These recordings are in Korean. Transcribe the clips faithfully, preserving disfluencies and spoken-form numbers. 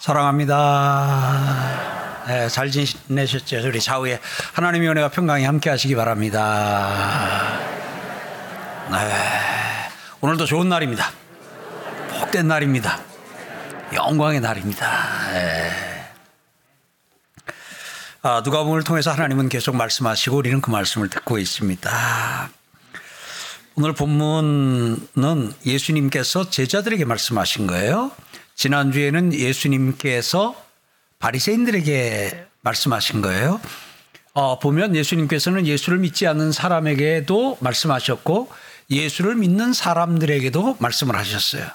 사랑합니다. 네, 잘 지내셨죠? 우리 좌우에 하나님의 은혜와 평강이 함께 하시기 바랍니다. 네, 오늘도 좋은 날입니다. 복된 날입니다. 영광의 날입니다. 네. 아, 누가복음을 통해서 하나님은 계속 말씀하시고 우리는 그 말씀을 듣고 있습니다. 오늘 본문은 예수님께서 제자들에게 말씀하신 거예요. 지난주에는 예수님께서 바리새인들에게 말씀하신 거예요. 어, 보면 예수님께서는 예수를 믿지 않는 사람에게도 말씀하셨고 예수를 믿는 사람들에게도 말씀을 하셨어요.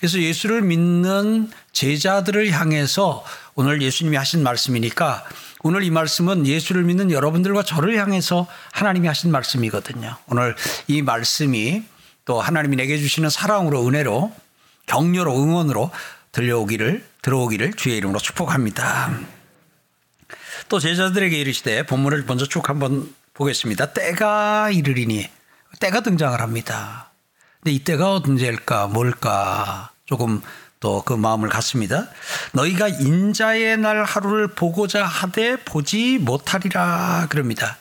그래서 예수를 믿는 제자들을 향해서 오늘 예수님이 하신 말씀이니까 오늘 이 말씀은 예수를 믿는 여러분들과 저를 향해서 하나님이 하신 말씀이거든요. 오늘 이 말씀이 또 하나님이 내게 주시는 사랑으로 은혜로 격려로 응원으로 들려오기를 들어오기를 주의 이름으로 축복합니다. 또 제자들에게 이르시되 본문을 먼저 쭉 한번 보겠습니다. 때가 이르리니 때가 등장을 합니다. 근데 이 때가 언제일까 뭘까 조금 또 그 마음을 갖습니다. 너희가 인자의 날 하루를 보고자 하되 보지 못하리라 그럽니다.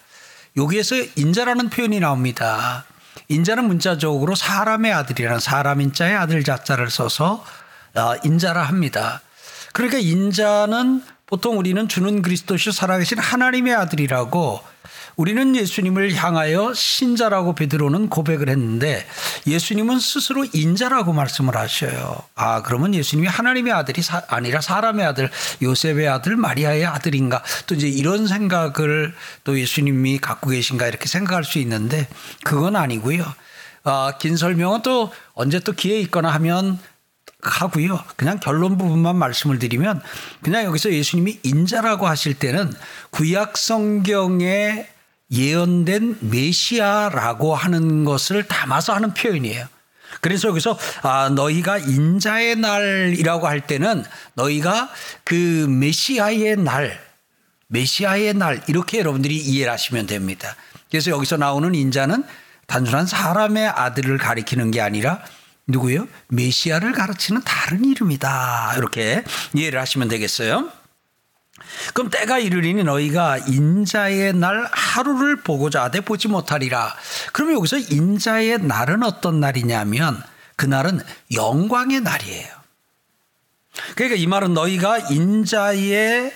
여기에서 인자라는 표현이 나옵니다. 인자는 문자적으로 사람의 아들이라는 사람인 자의 아들 자자를 써서 인자라 합니다. 그러니까 인자는 보통 우리는 주는 그리스도시 살아계신 하나님의 아들이라고 우리는 예수님을 향하여 신자라고 베드로는 고백을 했는데 예수님은 스스로 인자라고 말씀을 하셔요. 아 그러면 예수님이 하나님의 아들이 사, 아니라 사람의 아들 요셉의 아들 마리아의 아들인가 또 이제 이런 생각을 또 예수님이 갖고 계신가 이렇게 생각할 수 있는데 그건 아니고요. 아, 긴 설명은 또 언제 또 기회 있거나 하면 하고요. 그냥 결론 부분만 말씀을 드리면 그냥 여기서 예수님이 인자라고 하실 때는 구약 성경에 예언된 메시아라고 하는 것을 담아서 하는 표현이에요. 그래서 여기서 아, 너희가 인자의 날이라고 할 때는 너희가 그 메시아의 날, 메시아의 날 이렇게 여러분들이 이해를 하시면 됩니다. 그래서 여기서 나오는 인자는 단순한 사람의 아들을 가리키는 게 아니라 누구요? 메시아를 가르치는 다른 이름이다. 이렇게 이해를 하시면 되겠어요. 그럼 때가 이르리니 너희가 인자의 날 하루를 보고자 하되 보지 못하리라. 그럼 여기서 인자의 날은 어떤 날이냐면 그날은 영광의 날이에요. 그러니까 이 말은 너희가 인자의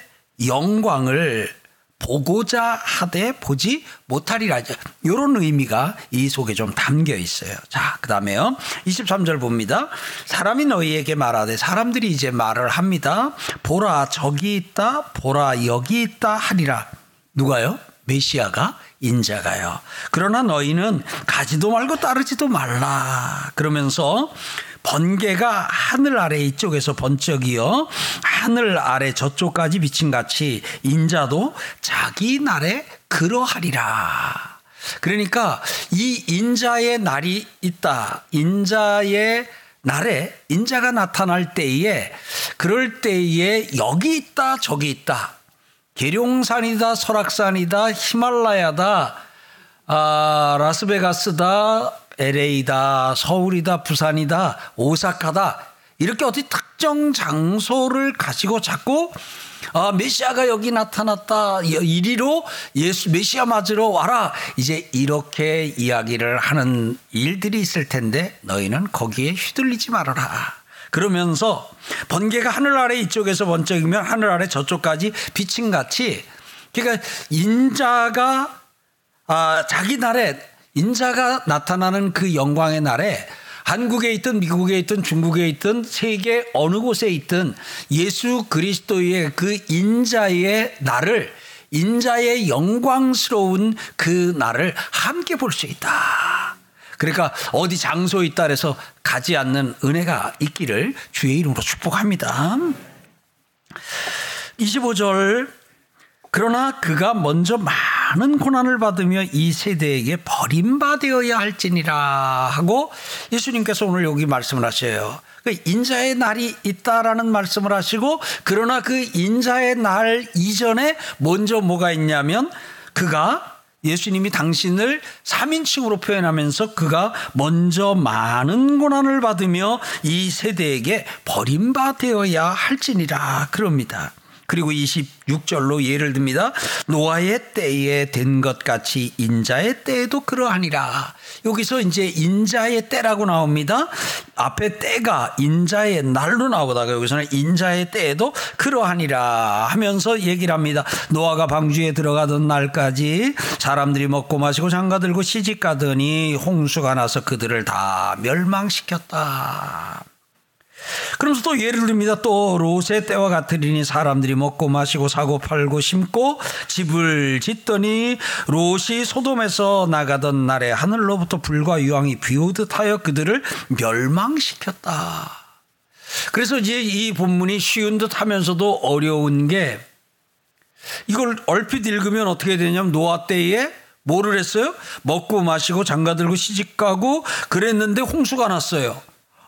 영광을 보고자 하되 보지 못하리라. 이런 의미가 이 속에 좀 담겨 있어요. 자, 그 다음에요. 이십삼 절 봅니다. 사람이 너희에게 말하되 사람들이 이제 말을 합니다. 보라 저기 있다 보라 여기 있다 하리라. 누가요? 메시아가 인자가요. 그러나 너희는 가지도 말고 따르지도 말라. 그러면서 번개가 하늘 아래 이쪽에서 번쩍이어 하늘 아래 저쪽까지 비친 같이 인자도 자기 날에 그러하리라. 그러니까 이 인자의 날이 있다. 인자의 날에 인자가 나타날 때에 그럴 때에 여기 있다 저기 있다. 계룡산이다 설악산이다 히말라야다 아, 라스베가스다 엘에이다 서울이다 부산이다 오사카다 이렇게 어디 특정 장소를 가지고 자꾸 아, 메시아가 여기 나타났다 이리로 예수 메시아 맞으러 와라 이제 이렇게 이야기를 하는 일들이 있을 텐데 너희는 거기에 휘둘리지 말아라. 그러면서 번개가 하늘 아래 이쪽에서 번쩍이면 하늘 아래 저쪽까지 비친같이 그러니까 인자가 아, 자기 날에 인자가 나타나는 그 영광의 날에 한국에 있든 미국에 있든 중국에 있든 세계 어느 곳에 있든 예수 그리스도의 그 인자의 날을 인자의 영광스러운 그 날을 함께 볼 수 있다. 그러니까 어디 장소에 있다 해서 가지 않는 은혜가 있기를 주의 이름으로 축복합니다. 이십오 절 그러나 그가 먼저 많은 고난을 받으며 이 세대에게 버림받아야 할지니라 하고 예수님께서 오늘 여기 말씀을 하셔요. 인자의 날이 있다라는 말씀을 하시고 그러나 그 인자의 날 이전에 먼저 뭐가 있냐면 그가 예수님이 당신을 삼인칭으로 표현하면서 그가 먼저 많은 고난을 받으며 이 세대에게 버림받아야 할지니라 그럽니다. 그리고 이십육 절로 예를 듭니다. 노아의 때에 된 것 같이 인자의 때에도 그러하니라. 여기서 이제 인자의 때라고 나옵니다. 앞에 때가 인자의 날로 나오다가 여기서는 인자의 때에도 그러하니라 하면서 얘기를 합니다. 노아가 방주에 들어가던 날까지 사람들이 먹고 마시고 장가들고 시집가더니 홍수가 나서 그들을 다 멸망시켰다. 그러면서 또 예를 듭니다. 또 롯의 때와 같으리니 사람들이 먹고 마시고 사고 팔고 심고 집을 짓더니 롯이 소돔에서 나가던 날에 하늘로부터 불과 유황이 비오듯 하여 그들을 멸망시켰다. 그래서 이제 이 본문이 쉬운 듯 하면서도 어려운 게, 이걸 얼핏 읽으면 어떻게 되냐면 노아 때에 뭐를 했어요? 먹고 마시고 장가들고 시집가고 그랬는데 홍수가 났어요.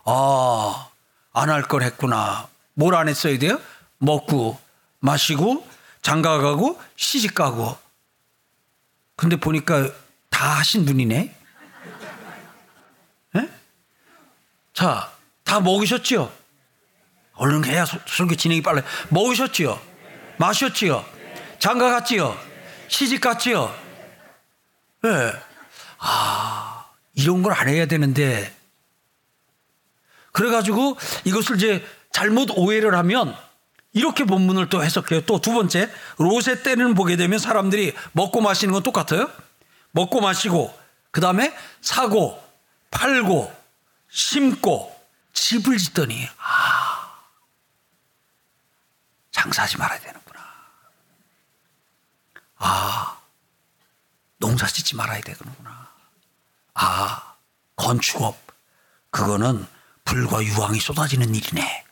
아... 안 할 걸 했구나. 뭘 안 했어야 돼요? 먹고 마시고 장가가고 시집가고. 근데 보니까 다 하신 분이네. 네? 자, 다 먹으셨지요? 얼른 해야 설교 진행이 빨라요. 먹으셨지요? 마셨지요? 장가갔지요? 시집갔지요? 예. 네. 아, 이런 걸 안 해야 되는데. 그래가지고 이것을 이제 잘못 오해를 하면 이렇게 본문을 또 해석해요. 또 두 번째, 롯의 때는 보게 되면 사람들이 먹고 마시는 건 똑같아요. 먹고 마시고 그 다음에 사고 팔고 심고 집을 짓더니, 아, 장사하지 말아야 되는구나. 아, 농사 짓지 말아야 되는구나. 아, 건축업 그거는 불과 유황이 쏟아지는 일이네.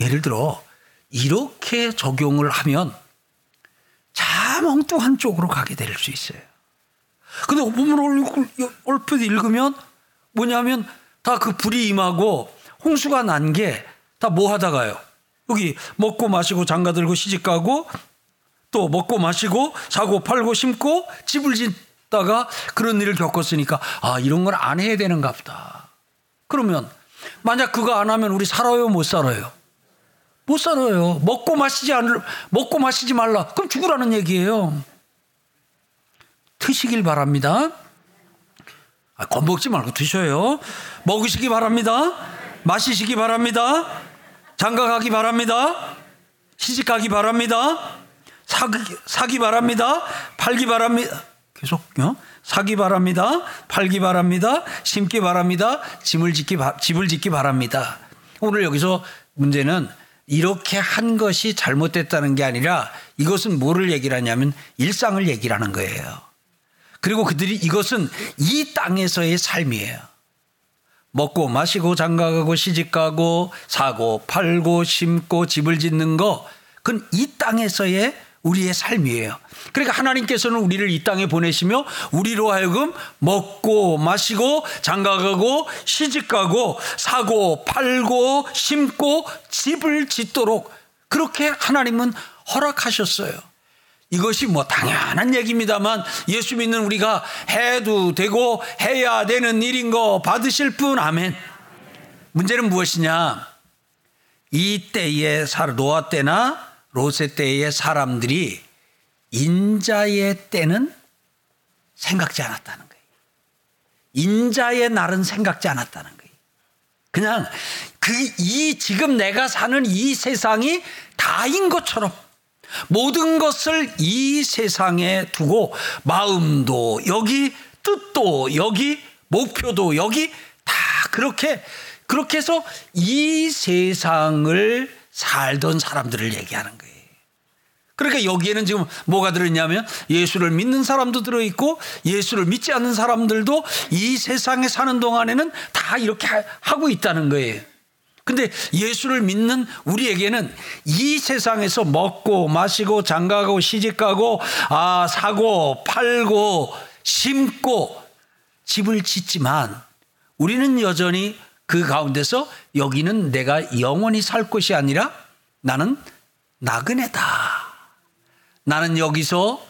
예를 들어 이렇게 적용을 하면 참 엉뚱한 쪽으로 가게 될 수 있어요. 근데 본문을 얼핏 읽으면 뭐냐면 다 그 불이 임하고 홍수가 난 게 다 뭐 하다가요? 여기 먹고 마시고 장가들고 시집가고 또 먹고 마시고 사고 팔고 심고 집을 짓다가 그런 일을 겪었으니까, 아, 이런 걸 안 해야 되는가 보다. 그러면 만약 그거 안 하면 우리 살아요, 못 살아요? 못 살아요. 먹고 마시지 않을, 먹고 마시지 말라. 그럼 죽으라는 얘기예요. 드시길 바랍니다. 아, 겁먹지 말고 드셔요. 먹으시기 바랍니다. 마시시기 바랍니다. 장가가기 바랍니다. 시집가기 바랍니다. 사기, 사기 바랍니다. 팔기 바랍니다. 계속요. 사기 바랍니다. 팔기 바랍니다. 심기 바랍니다. 짐을 짓기 바, 집을 짓기 바랍니다. 오늘 여기서 문제는 이렇게 한 것이 잘못됐다는 게 아니라 이것은 뭐를 얘기를 하냐면 일상을 얘기를 하는 거예요. 그리고 그들이 이것은 이 땅에서의 삶이에요. 먹고 마시고 장가가고 시집가고 사고 팔고 심고 집을 짓는 거, 그건 이 땅에서의 우리의 삶이에요. 그러니까 하나님께서는 우리를 이 땅에 보내시며 우리로 하여금 먹고 마시고 장가가고 시집가고 사고 팔고 심고 집을 짓도록 그렇게 하나님은 허락하셨어요. 이것이 뭐 당연한 얘기입니다만 예수 믿는 우리가 해도 되고 해야 되는 일인 거 받으실 분 아멘. 문제는 무엇이냐, 이 때에 노아 때나 롯의 때의 사람들이 인자의 때는 생각지 않았다는 거예요. 인자의 날은 생각지 않았다는 거예요. 그냥 그 이 지금 내가 사는 이 세상이 다인 것처럼 모든 것을 이 세상에 두고 마음도 여기, 뜻도 여기, 목표도 여기, 다 그렇게 그렇게 해서 이 세상을 살던 사람들을 얘기하는 거예요. 그러니까 여기에는 지금 뭐가 들어있냐면 예수를 믿는 사람도 들어있고 예수를 믿지 않는 사람들도 이 세상에 사는 동안에는 다 이렇게 하고 있다는 거예요. 근데 예수를 믿는 우리에게는 이 세상에서 먹고 마시고 장가가고 시집가고 아 사고 팔고 심고 집을 짓지만 우리는 여전히 그 가운데서 여기는 내가 영원히 살 곳이 아니라 나는 나그네다. 나는 여기서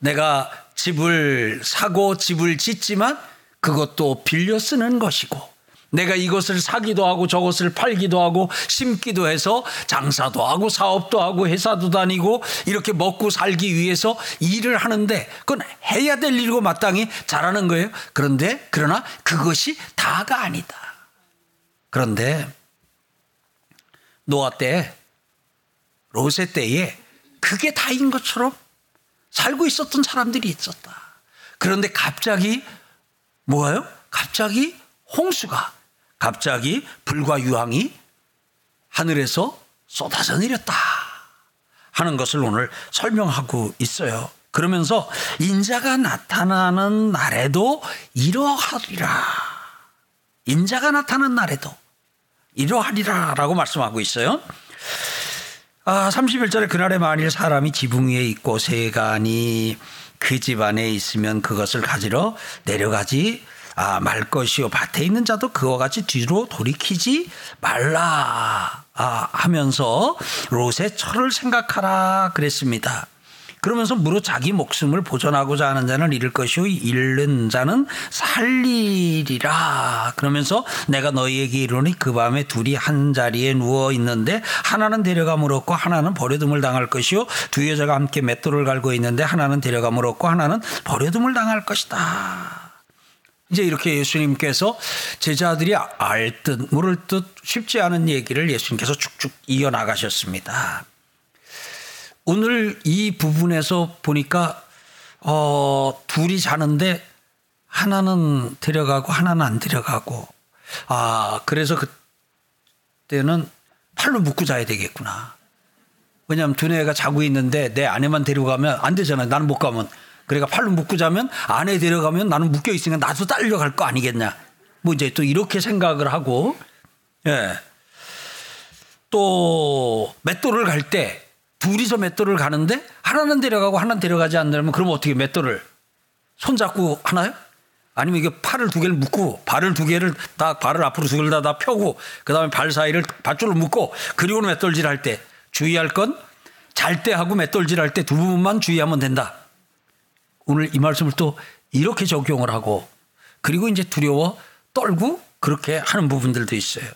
내가 집을 사고 집을 짓지만 그것도 빌려 쓰는 것이고, 내가 이것을 사기도 하고 저것을 팔기도 하고 심기도 해서 장사도 하고 사업도 하고 회사도 다니고 이렇게 먹고 살기 위해서 일을 하는데, 그건 해야 될 일이고 마땅히 잘하는 거예요. 그런데 그러나 그것이 다가 아니다. 그런데 노아 때, 로세 때에 그게 다인 것처럼 살고 있었던 사람들이 있었다. 그런데 갑자기 뭐예요? 갑자기 홍수가, 갑자기 불과 유황이 하늘에서 쏟아져 내렸다 하는 것을 오늘 설명하고 있어요. 그러면서 인자가 나타나는 날에도 이러하리라, 인자가 나타나는 날에도 이러하리라 라고 말씀하고 있어요. 아, 삼십일 절에 그날에 만일 사람이 지붕 위에 있고 세간이 그 집 안에 있으면 그것을 가지러 내려가지 아, 말 것이요 밭에 있는 자도 그와 같이 뒤로 돌이키지 말라 아, 하면서 롯의 철을 생각하라 그랬습니다. 그러면서 무릇 자기 목숨을 보존하고자 하는 자는 잃을 것이요 잃는 자는 살리리라. 그러면서 내가 너희에게 이르노니 그 밤에 둘이 한 자리에 누워 있는데 하나는 데려감을 얻고 하나는 버려둠을 당할 것이요, 두 여자가 함께 맷돌을 갈고 있는데 하나는 데려감을 얻고 하나는 버려둠을 당할 것이다. 이제 이렇게 예수님께서 제자들이 알 듯 모를 듯 쉽지 않은 얘기를 예수님께서 쭉쭉 이어나가셨습니다. 오늘 이 부분에서 보니까 어, 둘이 자는데 하나는 데려가고 하나는 안 데려가고, 아 그래서 그때는 팔로 묶고 자야 되겠구나. 왜냐하면 두뇌가 자고 있는데 내 아내만 데려가면 안 되잖아요. 나는 못 가면. 그러니까 팔로 묶고 자면 아내 데려가면 나는 묶여 있으니까 나도 딸려갈 거 아니겠냐. 뭐 이제 또 이렇게 생각을 하고, 예. 또 맷돌을 갈 때 둘이서 맷돌을 가는데 하나는 데려가고 하나는 데려가지 않으면 그럼 어떻게 맷돌을 손잡고 하나요? 아니면 이게 팔을 두 개를 묶고 발을 두 개를 다 발을 앞으로 두 개를 다, 다 펴고 그 다음에 발 사이를 밧줄로 묶고 그리고는 맷돌질 할 때 주의할 건 잘 때 하고 맷돌질 할 때 두 부분만 주의하면 된다. 오늘 이 말씀을 또 이렇게 적용을 하고, 그리고 이제 두려워 떨고 그렇게 하는 부분들도 있어요.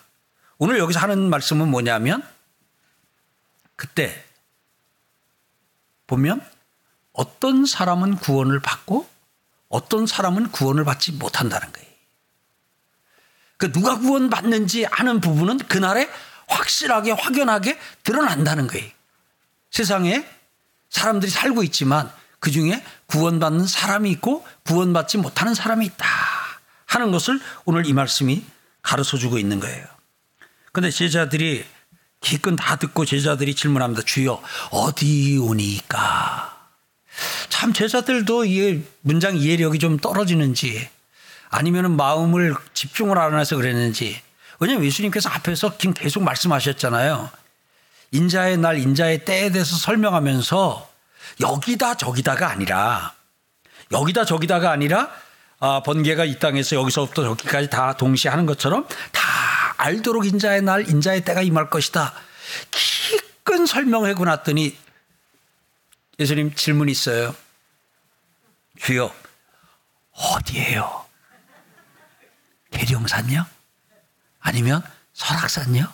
오늘 여기서 하는 말씀은 뭐냐면, 그때 보면 어떤 사람은 구원을 받고 어떤 사람은 구원을 받지 못한다는 거예요. 그 누가 구원 받는지 하는 부분은 그날에 확실하게 확연하게 드러난다는 거예요. 세상에 사람들이 살고 있지만 그 중에 구원받는 사람이 있고 구원받지 못하는 사람이 있다 하는 것을 오늘 이 말씀이 가르쳐주고 있는 거예요. 그런데 제자들이 기껏 다 듣고 제자들이 질문합니다. 주여 어디 오니까? 참 제자들도 이 문장 이해력이 좀 떨어지는지 아니면 마음을 집중을 안 해서 그랬는지, 왜냐하면 예수님께서 앞에서 계속 말씀하셨잖아요. 인자의 날 인자의 때에 대해서 설명하면서 여기다 저기다가 아니라 여기다 저기다가 아니라 아, 번개가 이 땅에서 여기서부터 저기까지 다 동시에 하는 것처럼 다 알도록 인자의 날 인자의 때가 임할 것이다 기껏 설명하고 났더니 예수님 질문이 있어요. 주여 어디예요? 계룡산요? 아니면 설악산요?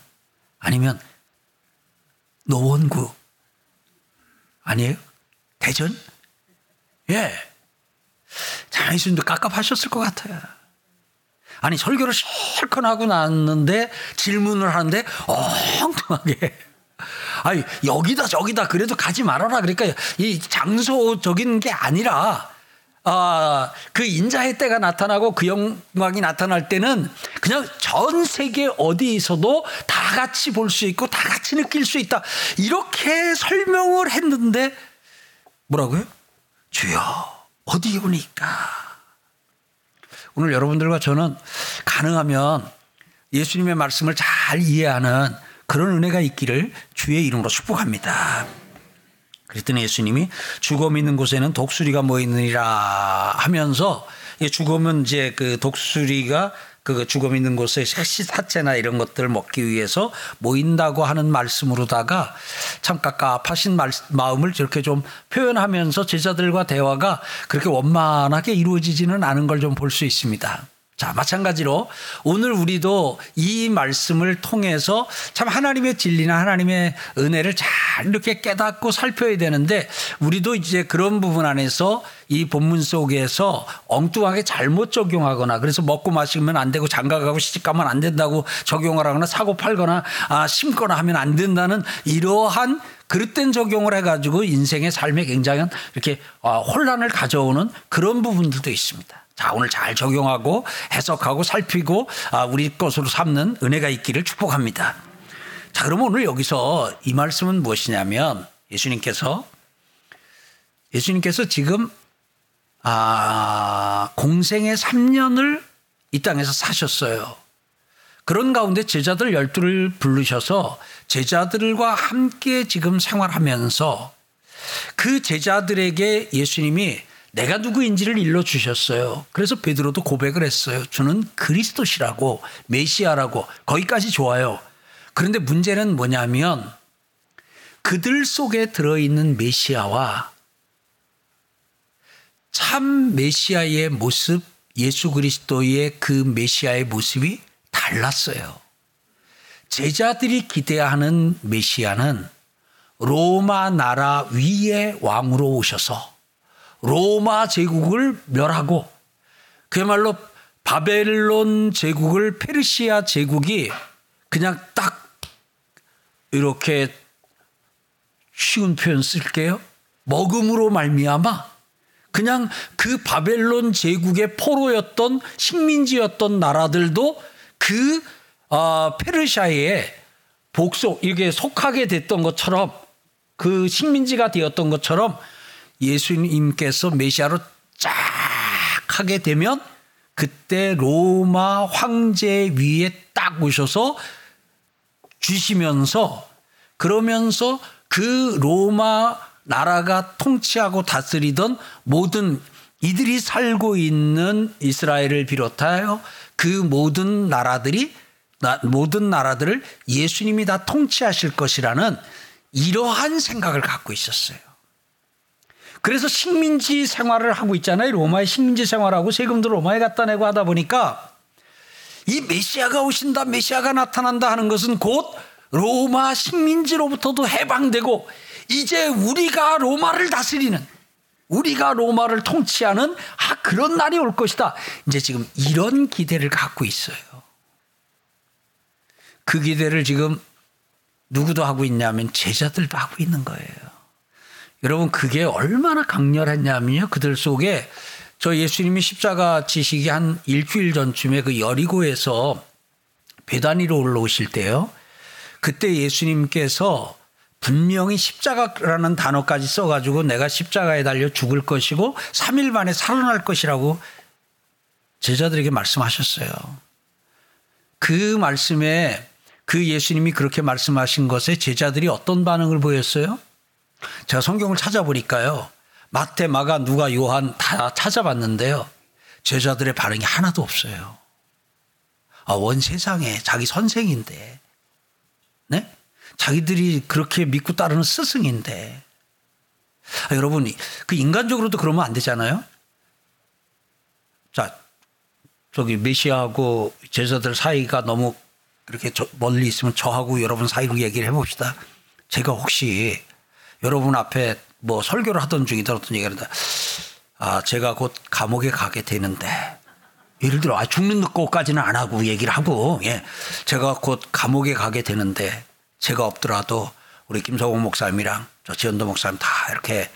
아니면 노원구? 아니에요? 대전? 예. 자, 예수님도 깝깝하셨을 것 같아요. 아니, 설교를 실컷 하고 났는데 질문을 하는데 엉뚱하게. 아니, 여기다 저기다 그래도 가지 말아라. 그러니까 이 장소적인 게 아니라 아, 그 인자의 때가 나타나고 그 영광이 나타날 때는 그냥 전 세계 어디에서도 다 같이 볼 수 있고 다 같이 느낄 수 있다. 이렇게 설명을 했는데 뭐라고요? 주여 어디 오니까? 오늘 여러분들과 저는 가능하면 예수님의 말씀을 잘 이해하는 그런 은혜가 있기를 주의 이름으로 축복합니다. 그랬더니 예수님이 죽음 있는 곳에는 독수리가 모이느니라 하면서, 죽음은 이제 그 독수리가 그 죽음 있는 곳에 사체나 이런 것들을 먹기 위해서 모인다고 하는 말씀으로다가 참 깝깝하신 마음을 저렇게 좀 표현하면서 제자들과 대화가 그렇게 원만하게 이루어지지는 않은 걸 좀 볼 수 있습니다. 자, 마찬가지로 오늘 우리도 이 말씀을 통해서 참 하나님의 진리나 하나님의 은혜를 잘 이렇게 깨닫고 살펴야 되는데, 우리도 이제 그런 부분 안에서 이 본문 속에서 엉뚱하게 잘못 적용하거나, 그래서 먹고 마시면 안 되고 장가가고 시집가면 안 된다고 적용하거나 사고 팔거나 아, 심거나 하면 안 된다는 이러한 그릇된 적용을 해가지고 인생의 삶에 굉장히 이렇게 아, 혼란을 가져오는 그런 부분들도 있습니다. 자, 오늘 잘 적용하고 해석하고 살피고 아, 우리 것으로 삼는 은혜가 있기를 축복합니다. 자, 그러면 오늘 여기서 이 말씀은 무엇이냐면, 예수님께서 예수님께서 지금 아, 공생의 삼 년을 이 땅에서 사셨어요. 그런 가운데 제자들 열두를 부르셔서 제자들과 함께 지금 생활하면서 그 제자들에게 예수님이 내가 누구인지를 일러주셨어요. 그래서 베드로도 고백을 했어요. 주는 그리스도시라고, 메시아라고. 거기까지 좋아요. 그런데 문제는 뭐냐면, 그들 속에 들어있는 메시아와 참 메시아의 모습, 예수 그리스도의 그 메시아의 모습이 달랐어요. 제자들이 기대하는 메시아는 로마 나라 위의 왕으로 오셔서 로마 제국을 멸하고, 그야말로 바벨론 제국을, 페르시아 제국이 그냥 딱 이렇게, 쉬운 표현 쓸게요, 먹음으로 말미암아 그냥 그 바벨론 제국의 포로였던, 식민지였던 나라들도 그 어, 페르시아에 복속, 이게 속하게 됐던 것처럼, 그 식민지가 되었던 것처럼 예수님께서 메시아로 쫙 하게 되면 그때 로마 황제 위에 딱 오셔서 주시면서, 그러면서 그 로마 나라가 통치하고 다스리던 모든 이들이 살고 있는 이스라엘을 비롯하여 그 모든 나라들이, 모든 나라들을 예수님이 다 통치하실 것이라는 이러한 생각을 갖고 있었어요. 그래서 식민지 생활을 하고 있잖아요. 로마의 식민지 생활하고 세금도 로마에 갖다 내고 하다 보니까, 이 메시아가 오신다, 메시아가 나타난다 하는 것은 곧 로마 식민지로부터도 해방되고 이제 우리가 로마를 다스리는, 우리가 로마를 통치하는 아, 그런 날이 올 것이다. 이제 지금 이런 기대를 갖고 있어요. 그 기대를 지금 누구도 하고 있냐면 제자들도 하고 있는 거예요. 여러분, 그게 얼마나 강렬했냐면요, 그들 속에 저 예수님이 십자가 지시기 한 일주일 전쯤에 그 여리고에서 베단 위로 올라오실 때요, 그때 예수님께서 분명히 십자가라는 단어까지 써가지고 내가 십자가에 달려 죽을 것이고 삼 일 만에 살아날 것이라고 제자들에게 말씀하셨어요. 그 말씀에, 그 예수님이 그렇게 말씀하신 것에 제자들이 어떤 반응을 보였어요? 제가 성경을 찾아보니까요, 마태, 마가, 누가, 요한 다 찾아봤는데요, 제자들의 반응이 하나도 없어요. 아, 원 세상에 자기 선생인데, 네? 자기들이 그렇게 믿고 따르는 스승인데. 아, 여러분, 그 인간적으로도 그러면 안 되잖아요. 자, 저기 메시아하고 제자들 사이가 너무 이렇게 저, 멀리 있으면 저하고 여러분 사이로 얘기를 해봅시다. 제가 혹시 여러분 앞에 뭐 설교를 하던 중이든 어떤 얘기를 하다, 아, 제가 곧 감옥에 가게 되는데, 예를 들어, 아, 죽는 것까지는 안 하고 얘기를 하고, 예, 제가 곧 감옥에 가게 되는데, 제가 없더라도 우리 김성옥 목사님이랑 저 지연도 목사님 다 이렇게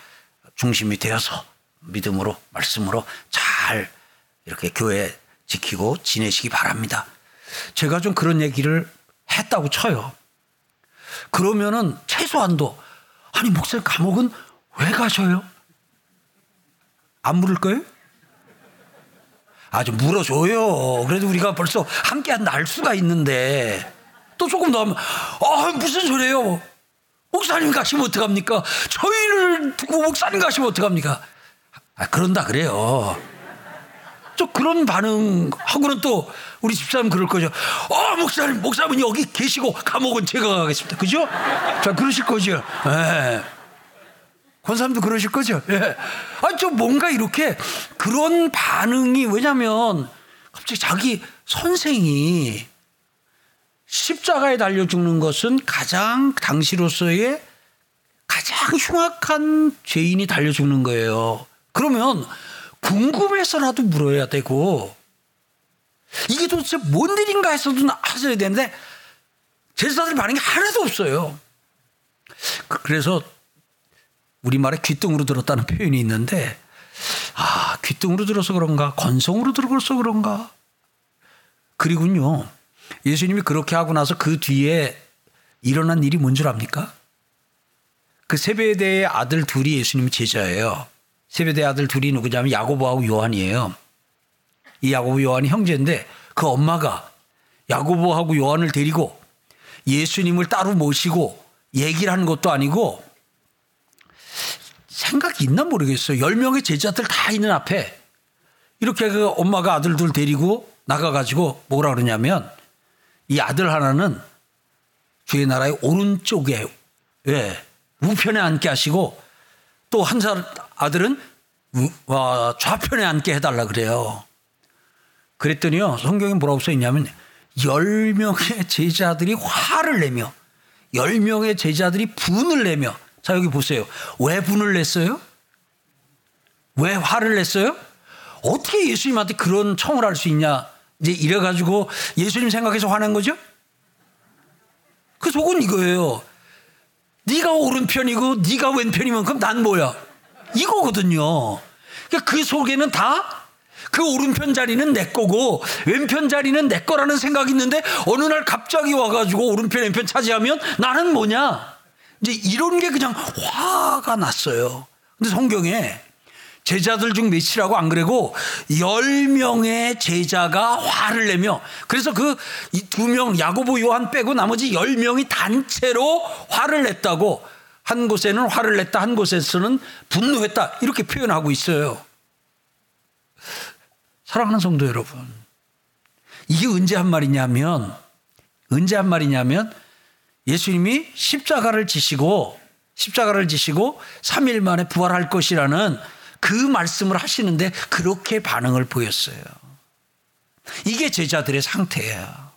중심이 되어서 믿음으로, 말씀으로 잘 이렇게 교회 지키고 지내시기 바랍니다. 제가 좀 그런 얘기를 했다고 쳐요. 그러면은 최소한도, 아니, 목사님 감옥은 왜 가셔요? 안 물을 거예요? 아, 좀 물어줘요. 그래도 우리가 벌써 함께한 날 수가 있는데. 또 조금 더 하면, 아, 무슨 소리예요? 목사님 가시면 어떡합니까? 저희를 두고 목사님 가시면 어떡합니까? 아, 그런다 그래요. 또 그런 반응하고는 또 우리 집사람 그럴 거죠. 어, 목사님, 목사님 여기 계시고 감옥은 제가 가겠습니다. 그죠? 자, 그러실 거죠. 예. 권사님도 그러실 거죠. 예. 아, 좀 뭔가 이렇게 그런 반응이, 왜냐면 갑자기 자기 선생이 십자가에 달려 죽는 것은 가장 당시로서의 가장 흉악한 죄인이 달려 죽는 거예요. 그러면 궁금해서라도 물어야 되고, 이게 도대체 뭔 일인가 해서도 하셔야 되는데 제사들 반응이 하나도 없어요. 그래서 우리말에 귓등으로 들었다는 표현이 있는데, 아, 귓등으로 들어서 그런가, 건성으로 들어서 그런가. 그리고요, 예수님이 그렇게 하고 나서 그 뒤에 일어난 일이 뭔 줄 압니까? 그 세베대의 아들 둘이 예수님의 제자예요. 세베대의 아들 둘이 누구냐면 야고보하고 요한이에요. 이 야고보 요한이 형제인데, 그 엄마가 야고보하고 요한을 데리고 예수님을 따로 모시고 얘기를 하는 것도 아니고, 생각이 있나 모르겠어요. 열 명의 제자들 다 있는 앞에 이렇게 그 엄마가 아들 둘 데리고 나가가지고 뭐라 그러냐면, 이 아들 하나는 주의 나라의 오른쪽에, 예, 우편에 앉게 하시고, 또 한 아들은 좌편에 앉게 해달라 그래요. 그랬더니요, 성경에 뭐라고 써 있냐면, 열 명의 제자들이 화를 내며, 열 명의 제자들이 분을 내며. 자, 여기 보세요. 왜 분을 냈어요? 왜 화를 냈어요? 어떻게 예수님한테 그런 청을 할 수 있냐, 이제 이래가지고 예수님 생각해서 화낸 거죠? 그 속은 이거예요. 네가 오른편이고 네가 왼편이면 그럼 난 뭐야? 이거거든요. 그러니까 그 속에는 다 그 오른편 자리는 내 거고 왼편 자리는 내 거라는 생각이 있는데, 어느 날 갑자기 와가지고 오른편 왼편 차지하면 나는 뭐냐? 이제 이런 게 그냥 화가 났어요. 근데 성경에 제자들 중 몇이라고 안 그러고 열 명의 제자가 화를 내며, 그래서 그 두 명 야고보 요한 빼고 나머지 열 명이 단체로 화를 냈다고, 한 곳에는 화를 냈다, 한 곳에서는 분노했다, 이렇게 표현하고 있어요. 사랑하는 성도 여러분, 이게 언제 한 말이냐면, 언제 한 말이냐면 예수님이 십자가를 지시고 십자가를 지시고 삼 일 만에 부활할 것이라는 그 말씀을 하시는데 그렇게 반응을 보였어요. 이게 제자들의 상태예요.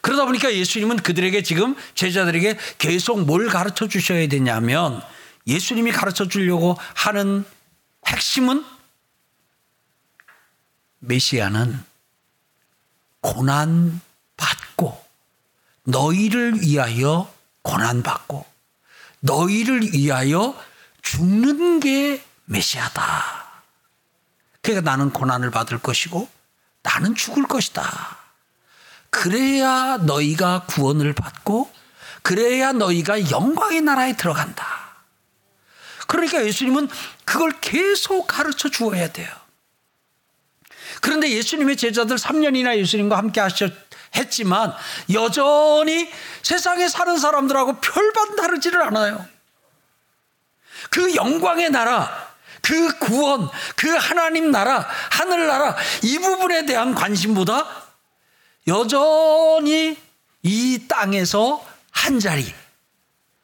그러다 보니까 예수님은 그들에게, 지금 제자들에게 계속 뭘 가르쳐 주셔야 되냐면, 예수님이 가르쳐 주려고 하는 핵심은, 메시아는 고난받고, 너희를 위하여 고난받고 너희를 위하여 죽는 게 메시아다. 그러니까 나는 고난을 받을 것이고 나는 죽을 것이다. 그래야 너희가 구원을 받고, 그래야 너희가 영광의 나라에 들어간다. 그러니까 예수님은 그걸 계속 가르쳐 주어야 돼요. 그런데 예수님의 제자들 삼 년이나 예수님과 함께 하셨지만 여전히 세상에 사는 사람들하고 별반 다르지를 않아요. 그 영광의 나라, 그 구원, 그 하나님 나라, 하늘나라, 이 부분에 대한 관심보다 여전히 이 땅에서 한 자리,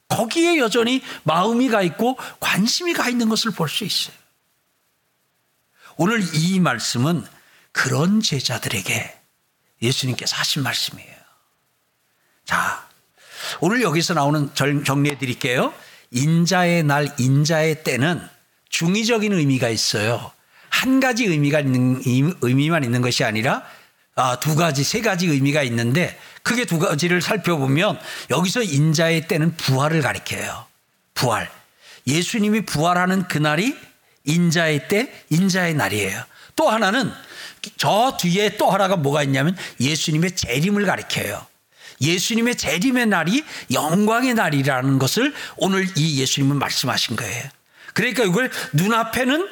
거기에 여전히 마음이 가 있고 관심이 가 있는 것을 볼 수 있어요. 오늘 이 말씀은 그런 제자들에게 예수님께서 하신 말씀이에요. 자, 오늘 여기서 나오는, 정리해 드릴게요. 인자의 날, 인자의 때는 중의적인 의미가 있어요. 한 가지 의미가 있는, 의미만 있는 것이 아니라, 아, 두 가지, 세 가지 의미가 있는데, 크게 두 가지를 살펴보면, 여기서 인자의 때는 부활을 가리켜요. 부활. 예수님이 부활하는 그날이 인자의 때, 인자의 날이에요. 또 하나는, 저 뒤에 또 하나가 뭐가 있냐면 예수님의 재림을 가리켜요. 예수님의 재림의 날이 영광의 날이라는 것을 오늘 이 예수님은 말씀하신 거예요. 그러니까 이걸 눈앞에는,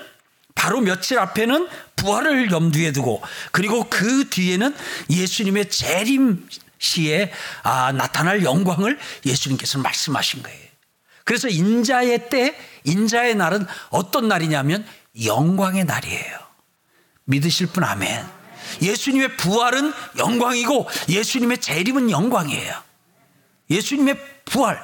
바로 며칠 앞에는 부활을 염두에 두고, 그리고 그 뒤에는 예수님의 재림 시에 아, 나타날 영광을 예수님께서 말씀하신 거예요. 그래서 인자의 때, 인자의 날은 어떤 날이냐면 영광의 날이에요. 믿으실 분 아멘. 예수님의 부활은 영광이고 예수님의 재림은 영광이에요. 예수님의 부활,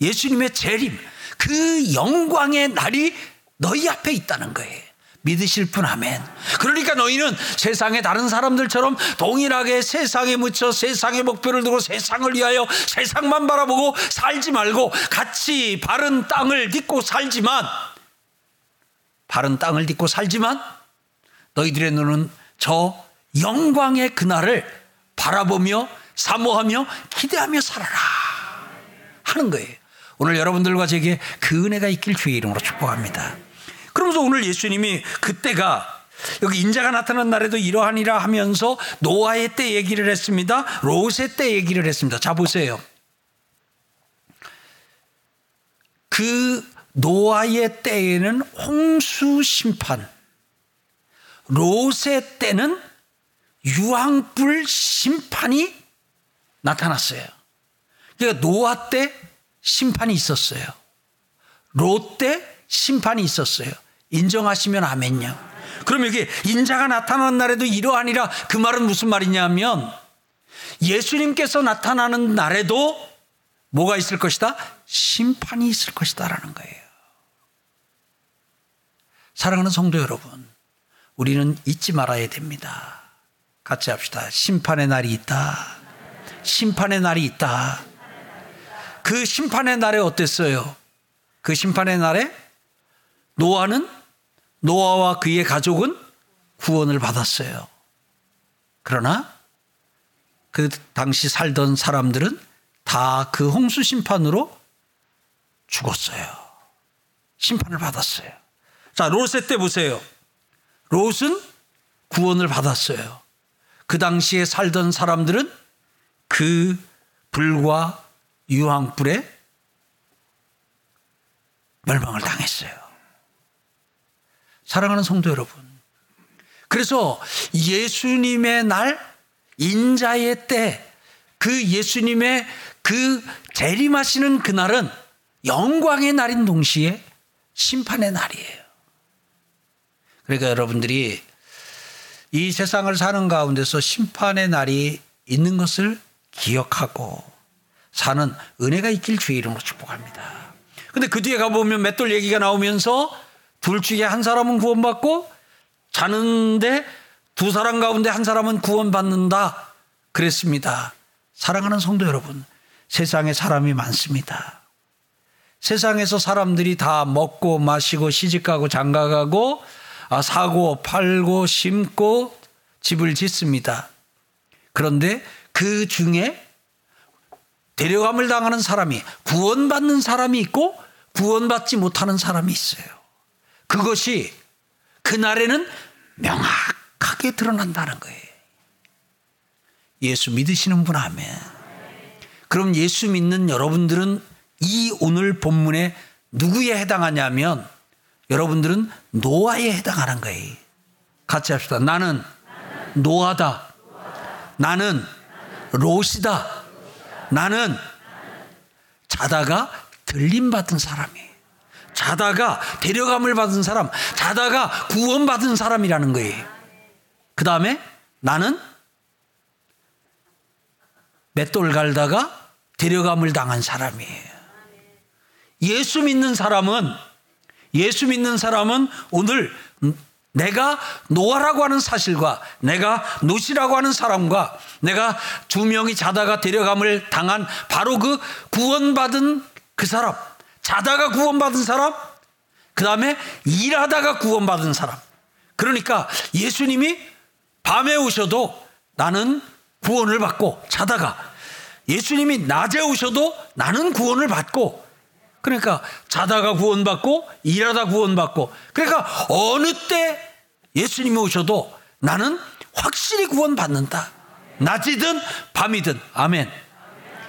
예수님의 재림, 그 영광의 날이 너희 앞에 있다는 거예요. 믿으실 분 아멘. 그러니까 너희는 세상의 다른 사람들처럼 동일하게 세상에 묻혀 세상의 목표를 두고 세상을 위하여 세상만 바라보고 살지 말고, 같이 바른 땅을 딛고 살지만 바른 땅을 딛고 살지만 너희들의 눈은 저 영광의 그날을 바라보며 사모하며 기대하며 살아라 하는 거예요. 오늘 여러분들과 제게 그 은혜가 있길 주의 이름으로 축복합니다. 그러면서 오늘 예수님이 그때가, 여기 인자가 나타난 날에도 이러하니라 하면서 노아의 때 얘기를 했습니다. 롯의 때 얘기를 했습니다. 자 보세요. 그 노아의 때에는 홍수 심판, 롯의 때는 유황불 심판이 나타났어요. 그러니까 노아 때 심판이 있었어요. 롯 때 심판이 있었어요. 인정하시면 아멘요. 그럼 여기 인자가 나타나는 날에도 이러하니라, 그 말은 무슨 말이냐면 예수님께서 나타나는 날에도 뭐가 있을 것이다? 심판이 있을 것이다 라는 거예요. 사랑하는 성도 여러분, 우리는 잊지 말아야 됩니다. 같이 합시다. 심판의 날이 있다. 심판의 날이 있다. 그 심판의 날에 어땠어요? 그 심판의 날에 노아는, 노아와 그의 가족은 구원을 받았어요. 그러나 그 당시 살던 사람들은 다 그 홍수 심판으로 죽었어요. 심판을 받았어요. 자, 롯의 때 보세요. 롯은 구원을 받았어요. 그 당시에 살던 사람들은 그 불과 유황불에 멸망을 당했어요. 사랑하는 성도 여러분, 그래서 예수님의 날, 인자의 때, 그 예수님의 그 재림하시는 그날은 영광의 날인 동시에 심판의 날이에요. 그러니까 여러분들이 이 세상을 사는 가운데서 심판의 날이 있는 것을 기억하고 사는 은혜가 있길 주의 이름으로 축복합니다. 근데 그 뒤에 가보면 맷돌 얘기가 나오면서 둘 중에 한 사람은 구원받고 자는데 두 사람 가운데 한 사람은 구원받는다 그랬습니다. 사랑하는 성도 여러분, 세상에 사람이 많습니다. 세상에서 사람들이 다 먹고 마시고 시집가고 장가가고 사고 팔고 심고 집을 짓습니다. 그런데 그 중에 데려감을 당하는 사람이, 구원받는 사람이 있고 구원받지 못하는 사람이 있어요. 그것이 그날에는 명확하게 드러난다는 거예요. 예수 믿으시는 분 아멘. 그럼 예수 믿는 여러분들은 이 오늘 본문에 누구에 해당하냐면 여러분들은 노아에 해당하는 거예요. 같이 합시다. 나는 노아다. 나는 롯이다. 나는 자다가 들림받은 사람이에요. 자다가 데려감을 받은 사람, 자다가 구원받은 사람이라는 거예요. 그 다음에 나는 맷돌 갈다가 데려감을 당한 사람이에요. 예수 믿는 사람은, 예수 믿는 사람은 오늘 내가 노아라고 하는 사실과 내가 롯이라고 하는 사람과 내가 두 명이 자다가 데려감을 당한 바로 그 구원받은 그 사람, 자다가 구원받은 사람, 그 다음에 일하다가 구원받은 사람. 그러니까 예수님이 밤에 오셔도 나는 구원을 받고 자다가, 예수님이 낮에 오셔도 나는 구원을 받고, 그러니까 자다가 구원받고 일하다 구원받고, 그러니까 어느 때 예수님이 오셔도 나는 확실히 구원받는다. 낮이든 밤이든. 아멘.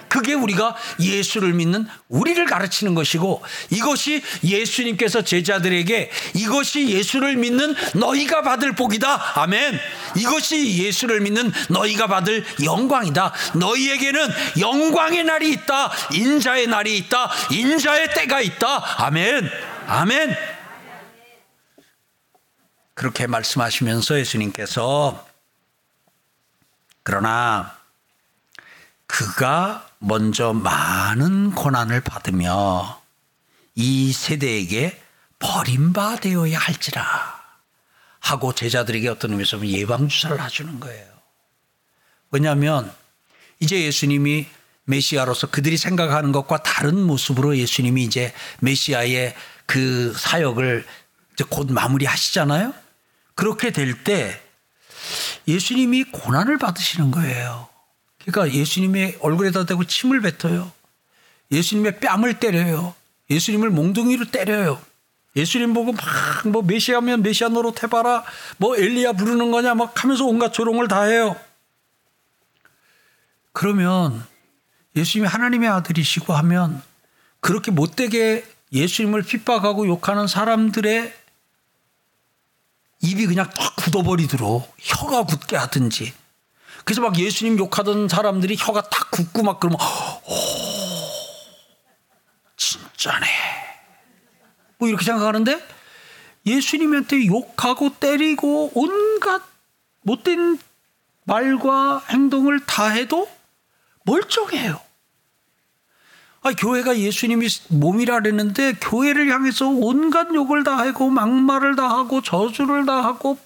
그게 우리가 예수를 믿는 우리를 가르치는 것이고, 이것이 예수님께서 제자들에게 이것이 예수를 믿는 너희가 받을 복이다. 아멘. 이것이 예수를 믿는 너희가 받을 영광이다. 너희에게는 영광의 날이 있다. 인자의 날이 있다. 인자의 때가 있다. 아멘. 아멘. 그렇게 말씀하시면서 예수님께서 그러나 그가 먼저 많은 고난을 받으며 이 세대에게 버림받아야 할지라 하고 제자들에게 어떤 의미에서 보면 예방주사를 해주는 거예요. 왜냐하면 이제 예수님이 메시아로서 그들이 생각하는 것과 다른 모습으로 예수님이 이제 메시아의 그 사역을 이제 곧 마무리하시잖아요. 그렇게 될 때 예수님이 고난을 받으시는 거예요. 그러니까 예수님의 얼굴에다 대고 침을 뱉어요. 예수님의 뺨을 때려요. 예수님을 몽둥이로 때려요. 예수님 보고 막 뭐 메시아면 메시아 노릇 해봐라. 뭐 엘리야 부르는 거냐 막 하면서 온갖 조롱을 다 해요. 그러면 예수님이 하나님의 아들이시고 하면 그렇게 못되게 예수님을 핍박하고 욕하는 사람들의 입이 그냥 딱 굳어버리도록 혀가 굳게 하든지, 그래서 막 예수님 욕하던 사람들이 혀가 딱 굳고 막 그러면 오 진짜네 뭐 이렇게 생각하는데, 예수님한테 욕하고 때리고 온갖 못된 말과 행동을 다 해도 멀쩡해요. 아, 교회가 예수님이 몸이라 그랬는데 교회를 향해서 온갖 욕을 다 하고 막말을 다 하고 저주를 다 하고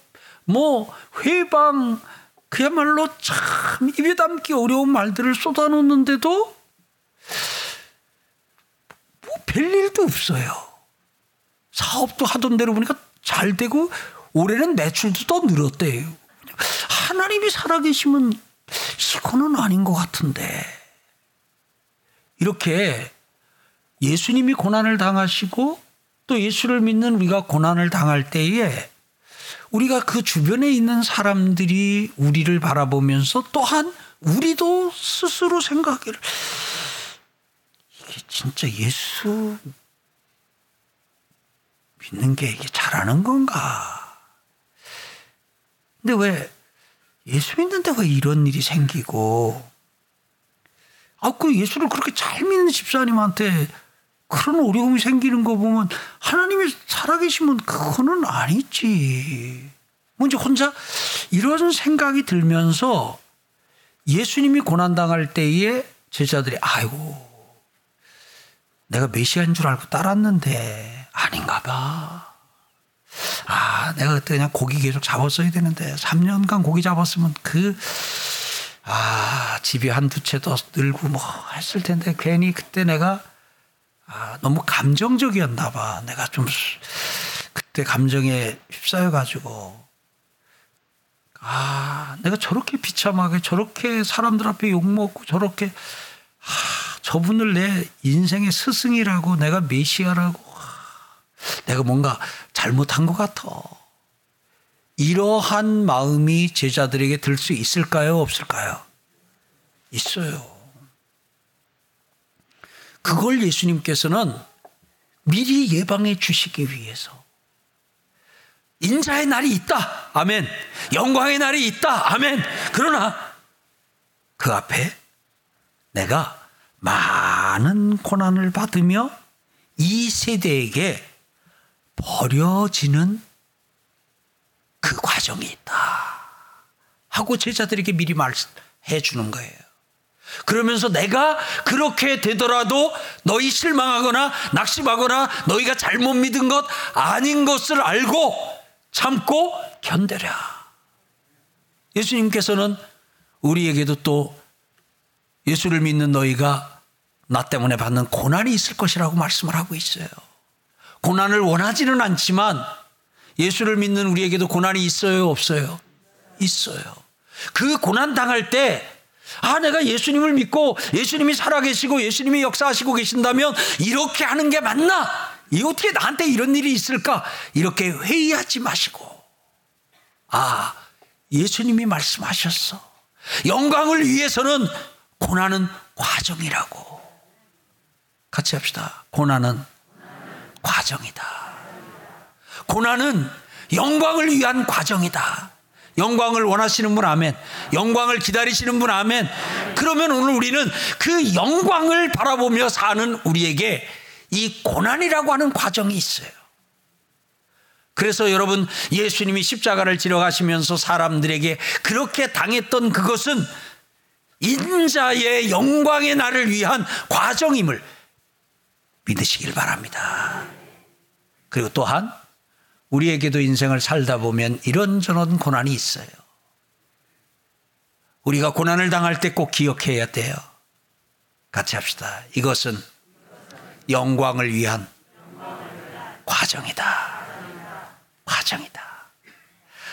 뭐 회방 그야말로 참 입에 담기 어려운 말들을 쏟아놓는데도 뭐 별일도 없어요. 사업도 하던 대로 보니까 잘 되고 올해는 매출도 더 늘었대요. 하나님이 살아계시면 이거는 아닌 것 같은데, 이렇게 예수님이 고난을 당하시고 또 예수를 믿는 우리가 고난을 당할 때에 우리가 그 주변에 있는 사람들이 우리를 바라보면서 또한 우리도 스스로 생각을 이게 진짜 예수 믿는 게 이게 잘하는 건가? 근데 왜 예수 믿는데 왜 이런 일이 생기고, 아, 그 예수를 그렇게 잘 믿는 집사님한테 그런 어려움이 생기는 거 보면 하나님이 살아계시면 그거는 아니지. 먼저 혼자 이런 생각이 들면서 예수님이 고난당할 때에 제자들이 아이고 내가 메시아인 줄 알고 따랐는데 아닌가 봐. 아, 내가 그때 그냥 고기 계속 잡았어야 되는데 삼 년간 고기 잡았으면 그 아, 집이 한두 채 더 늘고 뭐 했을 텐데 괜히 그때 내가 아, 너무 감정적이었나 봐. 내가 좀 그때 감정에 휩싸여 가지고 아, 내가 저렇게 비참하게 저렇게 사람들 앞에 욕먹고 저렇게 아, 저분을 내 인생의 스승이라고 내가 메시아라고 내가 뭔가 잘못한 것 같아. 이러한 마음이 제자들에게 들 수 있을까요? 없을까요? 있어요. 그걸 예수님께서는 미리 예방해 주시기 위해서 인자의 날이 있다. 아멘. 영광의 날이 있다. 아멘. 그러나 그 앞에 내가 많은 고난을 받으며 이 세대에게 버려지는 그 과정이 있다 하고 제자들에게 미리 말해 주는 거예요. 그러면서 내가 그렇게 되더라도 너희 실망하거나 낙심하거나 너희가 잘못 믿은 것 아닌 것을 알고 참고 견뎌라. 예수님께서는 우리에게도 또 예수를 믿는 너희가 나 때문에 받는 고난이 있을 것이라고 말씀을 하고 있어요. 고난을 원하지는 않지만 예수를 믿는 우리에게도 고난이 있어요, 없어요? 있어요. 그 고난 당할 때 아, 내가 예수님을 믿고 예수님이 살아계시고 예수님이 역사하시고 계신다면 이렇게 하는 게 맞나? 이 어떻게 나한테 이런 일이 있을까? 이렇게 회의하지 마시고 아, 예수님이 말씀하셨어. 영광을 위해서는 고난은 과정이라고. 같이 합시다. 고난은 과정이다. 고난은 영광을 위한 과정이다. 영광을 원하시는 분 아멘. 영광을 기다리시는 분 아멘. 그러면 오늘 우리는 그 영광을 바라보며 사는 우리에게 이 고난이라고 하는 과정이 있어요. 그래서 여러분, 예수님이 십자가를 지러 가시면서 사람들에게 그렇게 당했던 그것은 인자의 영광의 날을 위한 과정임을 믿으시길 바랍니다. 그리고 또한 우리에게도 인생을 살다 보면 이런저런 고난이 있어요. 우리가 고난을 당할 때 꼭 기억해야 돼요. 같이 합시다. 이것은 영광을 위한 과정이다. 과정이다.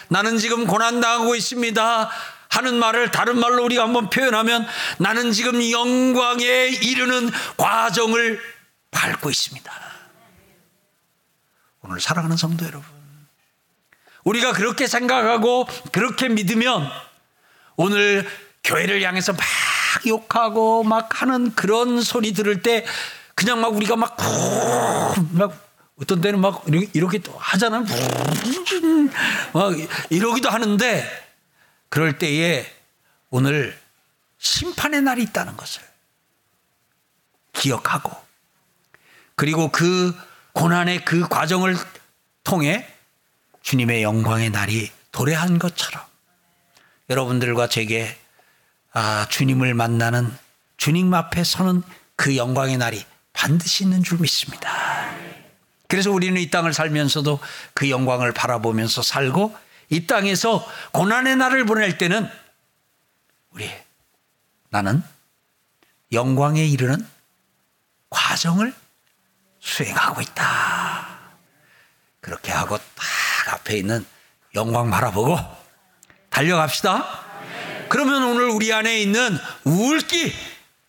나는 지금 고난당하고 있습니다 하는 말을 다른 말로 우리가 한번 표현하면, 나는 지금 영광에 이르는 과정을 밟고 있습니다. 오늘 사랑하는 성도 여러분, 우리가 그렇게 생각하고 그렇게 믿으면 오늘 교회를 향해서 막 욕하고 막 하는 그런 소리 들을 때 그냥 막 우리가 막, 막 어떤 때는 막 이렇게, 이렇게 또 하잖아요. 막 이러기도 하는데, 그럴 때에 오늘 심판의 날이 있다는 것을 기억하고, 그리고 그 고난의 그 과정을 통해 주님의 영광의 날이 도래한 것처럼 여러분들과 제게 아, 주님을 만나는, 주님 앞에 서는 그 영광의 날이 반드시 있는 줄 믿습니다. 그래서 우리는 이 땅을 살면서도 그 영광을 바라보면서 살고, 이 땅에서 고난의 날을 보낼 때는 우리 나는 영광에 이르는 과정을 수행하고 있다. 그렇게 하고 딱 앞에 있는 영광 바라보고 달려갑시다. 그러면 오늘 우리 안에 있는 우울기,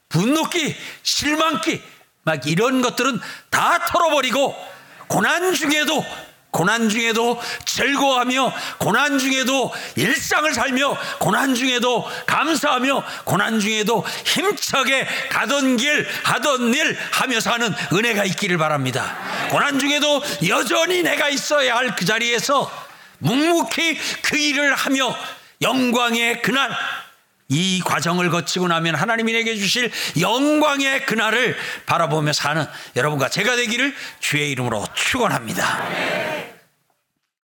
분노기, 실망기 막 이런 것들은 다 털어버리고, 고난 중에도 고난 중에도 즐거워하며, 고난 중에도 일상을 살며, 고난 중에도 감사하며, 고난 중에도 힘차게 가던 길 하던 일 하며 사는 은혜가 있기를 바랍니다. 고난 중에도 여전히 내가 있어야 할 그 자리에서 묵묵히 그 일을 하며, 영광의 그날, 이 과정을 거치고 나면 하나님이 내게 주실 영광의 그날을 바라보며 사는 여러분과 제가 되기를 주의 이름으로 축원합니다.